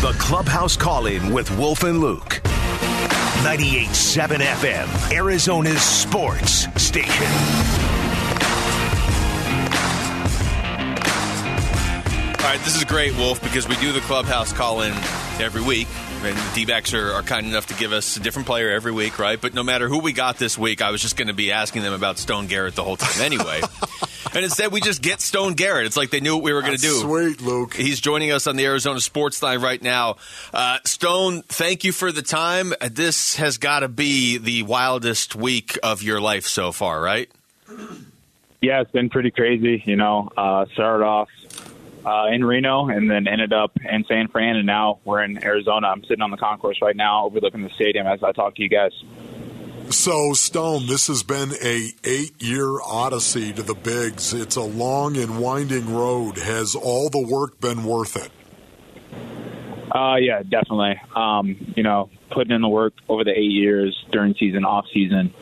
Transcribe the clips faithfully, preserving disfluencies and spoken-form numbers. The Clubhouse Call-In with Wolf and Luke. ninety-eight point seven F M, Arizona's sports station. All right, this is great, Wolf, because we do the Clubhouse Call-In every week. And the D-backs are, are kind enough to give us a different player every week, right? But no matter who we got this week, I was just going to be asking them about Stone Garrett the whole time anyway. And instead, we just get Stone Garrett. It's like they knew what we were going to do. Sweet, Luke. He's joining us on the Arizona Sports Line right now. Uh, Stone, thank you for the time. This has got to be the wildest week of your life so far, right? Yeah, it's been pretty crazy. You know, uh, started off uh, in Reno and then ended up in San Fran, and now we're in Arizona. I'm sitting on the concourse right now overlooking the stadium as I talk to you guys. So, Stone, this has been a eight-year odyssey to the bigs. It's a long and winding road. Has all the work been worth it? Uh, yeah, definitely. Um, you know, putting in the work over the eight years during season, off season,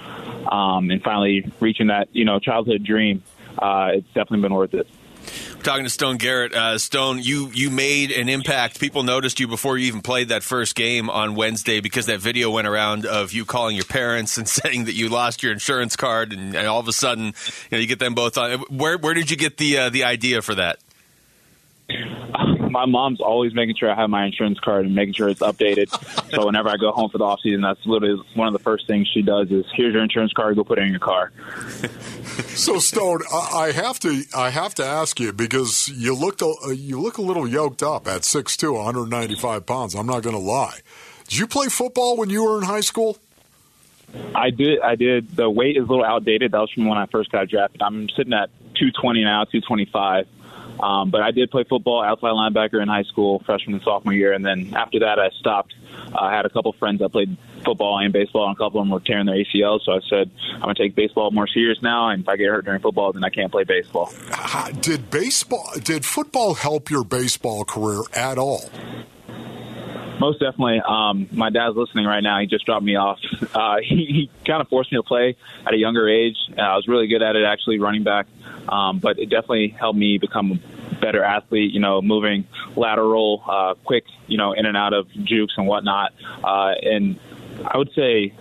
um, and finally reaching that, you know, childhood dream. Uh, it's definitely been worth it. We're talking to Stone Garrett. Uh, Stone, you, you made an impact. People noticed you before you even played that first game on Wednesday because that video went around of you calling your parents and saying that you lost your insurance card, and, and all of a sudden, you know, you get them both on. Where where did you get the uh, the idea for that? My mom's always making sure I have my insurance card and making sure it's updated. So whenever I go home for the off season, that's literally one of the first things she does is, here's your insurance card, go put it in your car. So, Stone, I have to I have to ask you, because you looked a, you look a little yoked up at six foot two, one hundred ninety-five pounds. I'm not going to lie. Did you play football when you were in high school? I did. I did. The weight is a little outdated. That was from when I first got drafted. I'm sitting at two twenty now, two twenty-five. Um, but I did play football, outside linebacker in high school, freshman and sophomore year. And then after that, I stopped. Uh, I had a couple friends that played football and baseball, and a couple of them were tearing their A C L. So I said, I'm going to take baseball more serious now. And if I get hurt during football, then I can't play baseball. Did baseball, did football help your baseball career at all? Most definitely. Um, my dad's listening right now. He just dropped me off. Uh, he he kind of forced me to play at a younger age. Uh, I was really good at it, actually, running back. Um, but it definitely helped me become a better athlete, you know, moving lateral, uh, quick, you know, in and out of jukes and whatnot. Uh, and I would say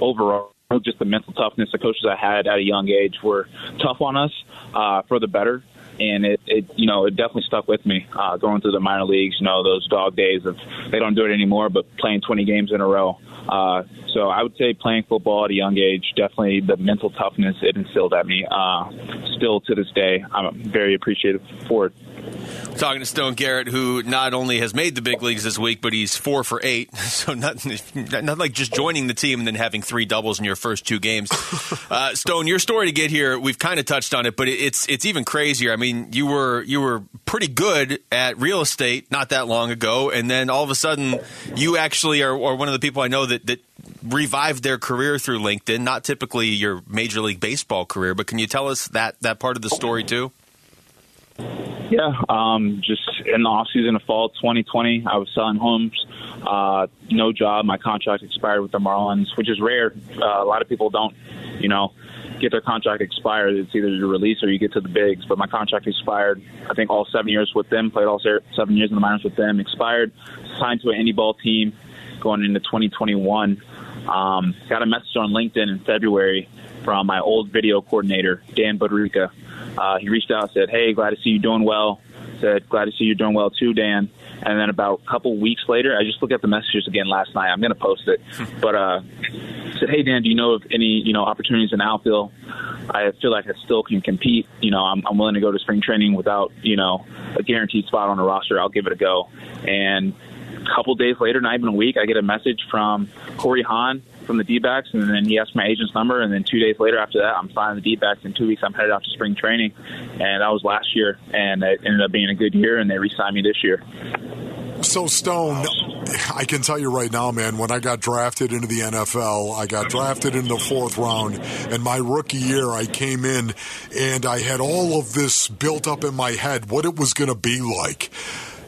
overall, just the mental toughness, the coaches I had at a young age were tough on us uh, for the better. And it, it, you know, it definitely stuck with me uh, going through the minor leagues. You know, those dog days of they don't do it anymore, but playing twenty games in a row. Uh, so I would say playing football at a young age, definitely the mental toughness it instilled at me. Uh, still to this day, I'm very appreciative for it. Talking to Stone Garrett, who not only has made the big leagues this week, but he's four for eight. So not, not like just joining the team and then having three doubles in your first two games. Uh, Stone, your story to get here, we've kind of touched on it, but it's it's even crazier. I mean, you were you were pretty good at real estate not that long ago, and then all of a sudden, you actually are, are one of the people I know that, that revived their career through LinkedIn. Not typically your Major League Baseball career, but can you tell us that that part of the story too? Yeah, um, just in the offseason of fall twenty twenty, I was selling homes, uh, no job. My contract expired with the Marlins, which is rare. Uh, a lot of people don't, you know, get their contract expired. It's either a release or you get to the bigs. But my contract expired, I think, all seven years with them, played all seven years in the minors with them, expired, signed to an indie ball team going into twenty twenty-one. Um, got a message on LinkedIn in February from my old video coordinator, Dan Buderica. Uh, he reached out and said, hey, glad to see you doing well. Said, glad to see you're doing well too, Dan. And then about a couple weeks later, I just looked at the messages again last night. I'm going to post it. But uh, said, hey, Dan, do you know of any, you know, opportunities in outfield? I feel like I still can compete. You know, I'm, I'm willing to go to spring training without, you know, a guaranteed spot on the roster. I'll give it a go. And a couple days later, not even a week, I get a message from Corey Hahn from the D-backs, and then he asked my agent's number, and then two days later after that, I'm signing the D-backs. In two weeks, I'm headed out to spring training, and that was last year, and it ended up being a good year, and they re-signed me this year. So, Stone, I can tell you right now, man, when I got drafted into the N F L, I got drafted in the fourth round, and my rookie year, I came in, and I had all of this built up in my head, what it was going to be like.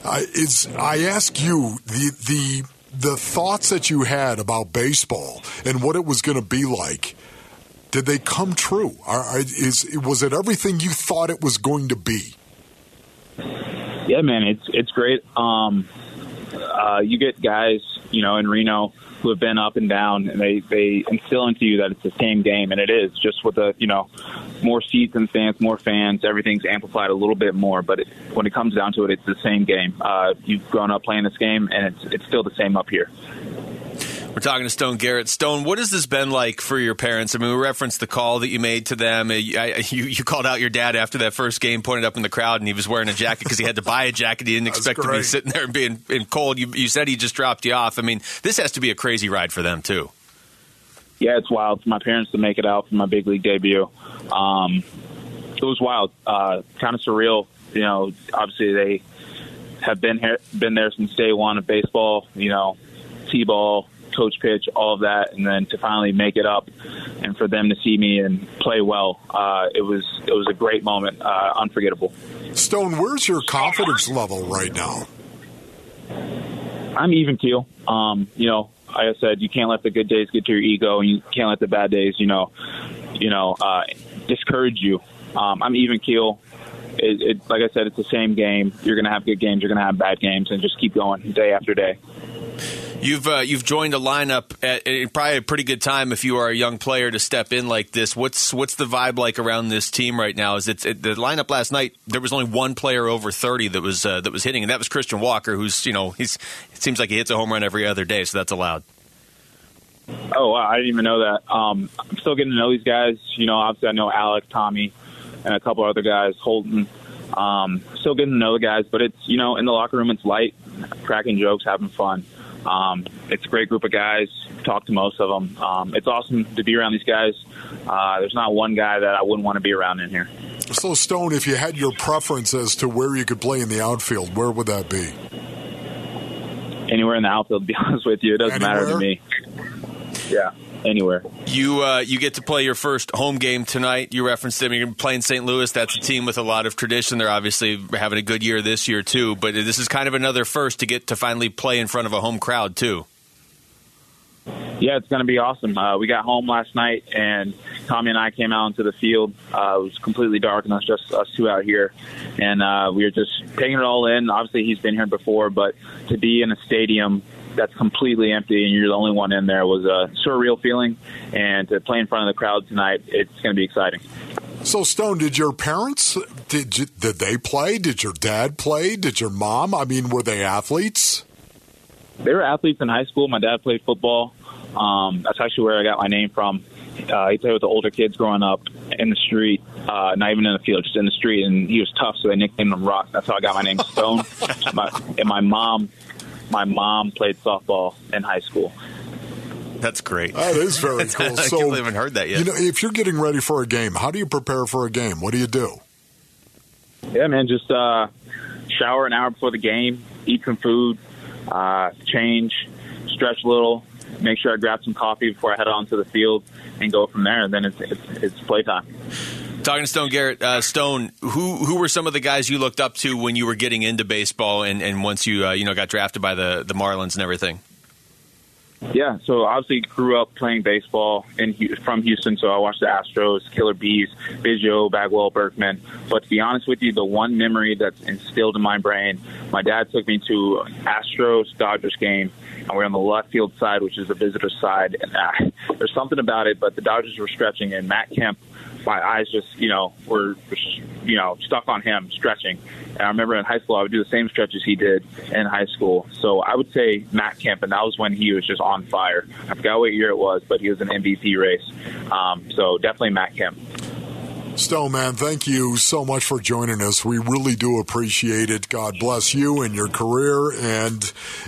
Uh, it's, I ask you, the the... the thoughts that you had about baseball and what it was going to be like, did they come true? Are, is, was it everything you thought it was going to be? Yeah, man, it's it's great. Um, uh, you get guys, you know, in Reno who have been up and down, and they, they instill into you that it's the same game, and it is, just with a, you know, more seats and fans, more fans, everything's amplified a little bit more. But it, when it comes down to it, it's the same game. Uh, you've grown up playing this game, and it's it's still the same up here. We're talking to Stone Garrett. Stone, what has this been like for your parents? I mean, we referenced the call that you made to them. You, you called out your dad after that first game, pointed up in the crowd, and he was wearing a jacket because he had to buy a jacket. He didn't expect to be sitting there and being in cold. You, you said he just dropped you off. I mean, this has to be a crazy ride for them, too. Yeah, it's wild for my parents to make it out for my big league debut. Um, it was wild, uh, kind of surreal. You know, obviously they have been here, been there since day one of baseball, you know, T-ball, coach pitch, all of that, and then to finally make it up and for them to see me and play well, uh, it was it was a great moment, uh, unforgettable. Stone, where's your confidence level right now? I'm even keel. Um, you know, like I said, you can't let the good days get to your ego, and you can't let the bad days, you know, you know, uh, discourage you. Um, I'm even keel. It, it, like I said, it's the same game. You're going to have good games. You're going to have bad games, and just keep going day after day. You've uh, you've joined a lineup at, at probably a pretty good time if you are a young player to step in like this. What's what's the vibe like around this team right now? Is it, it the lineup last night? There was only one player over thirty that was uh, that was hitting, and that was Christian Walker, who's, you know, he's it seems like he hits a home run every other day, so that's allowed. Oh, wow, I didn't even know that. Um, I'm still getting to know these guys. You know, obviously I know Alex, Tommy, and a couple other guys, Holton. Um, still getting to know the guys, but it's, you know, in the locker room it's light, cracking jokes, having fun. Um, it's a great group of guys. Talk to most of them. Um, it's awesome to be around these guys. Uh, there's not one guy that I wouldn't want to be around in here. So, Stone, if you had your preference as to where you could play in the outfield, where would that be? Anywhere in the outfield, to be honest with you. It doesn't Anywhere? matter to me. Yeah. Anywhere. You uh, you get to play your first home game tonight. You referenced them. You're playing Saint Louis. That's a team with a lot of tradition. They're obviously having a good year this year, too. But this is kind of another first to get to finally play in front of a home crowd, too. Yeah, it's going to be awesome. Uh, we got home last night, and Tommy and I came out into the field. Uh, it was completely dark, and it was just us two out here. And uh, we were just taking it all in. Obviously, he's been here before, but to be in a stadium that's completely empty and you're the only one in there was a surreal feeling, and to play in front of the crowd tonight, it's going to be exciting. So, Stone, did your parents, did you, did they play? Did your dad play? Did your mom? I mean, were they athletes? They were athletes in high school. My dad played football. Um, that's actually where I got my name from. Uh, he played with the older kids growing up in the street, uh, not even in the field, just in the street, and he was tough, so they nicknamed him Rock. That's how I got my name, Stone. my, and my mom... My mom played softball in high school. That's great. That is very cool. So, you haven't heard that yet. You know, if you're getting ready for a game, how do you prepare for a game? What do you do? Yeah, man, just uh, shower an hour before the game, eat some food, uh, change, stretch a little, make sure I grab some coffee before I head on to the field, and go from there. And then it's it's, it's playtime. Talking to Stone Garrett, uh, Stone, who who were some of the guys you looked up to when you were getting into baseball, and, and once you uh, you know got drafted by the, the Marlins and everything? Yeah, so obviously grew up playing baseball in from Houston, so I watched the Astros, Killer Bees, Biggio, Bagwell, Berkman. But to be honest with you, the one memory that's instilled in my brain, my dad took me to Astros Dodgers game, and we we're on the left field side, which is the visitor side. And uh, there's something about it, but the Dodgers were stretching, and Matt Kemp, my eyes just, you know, were, you know, stuck on him stretching. And I remember in high school, I would do the same stretches he did in high school. So I would say Matt Kemp, and that was when he was just on fire. I forgot what year it was, but he was an M V P race. Um, so definitely Matt Kemp. Stone, man, thank you so much for joining us. We really do appreciate it. God bless you and your career. And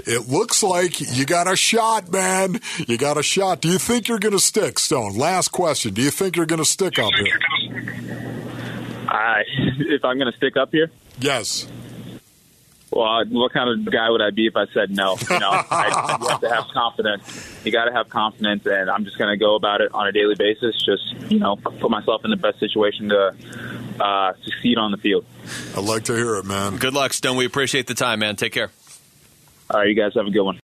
it looks like you got a shot, man. You got a shot. Do you think you're going to stick, Stone? Last question. Do you think you're going to stick up here? Uh, if I'm going to stick up here? Yes. Well, what kind of guy would I be if I said no? You know, I, you have to have confidence. You got to have confidence, and I'm just going to go about it on a daily basis. Just, you know, put myself in the best situation to uh, succeed on the field. I'd like to hear it, man. Good luck, Stone. We appreciate the time, man. Take care. All right, you guys have a good one.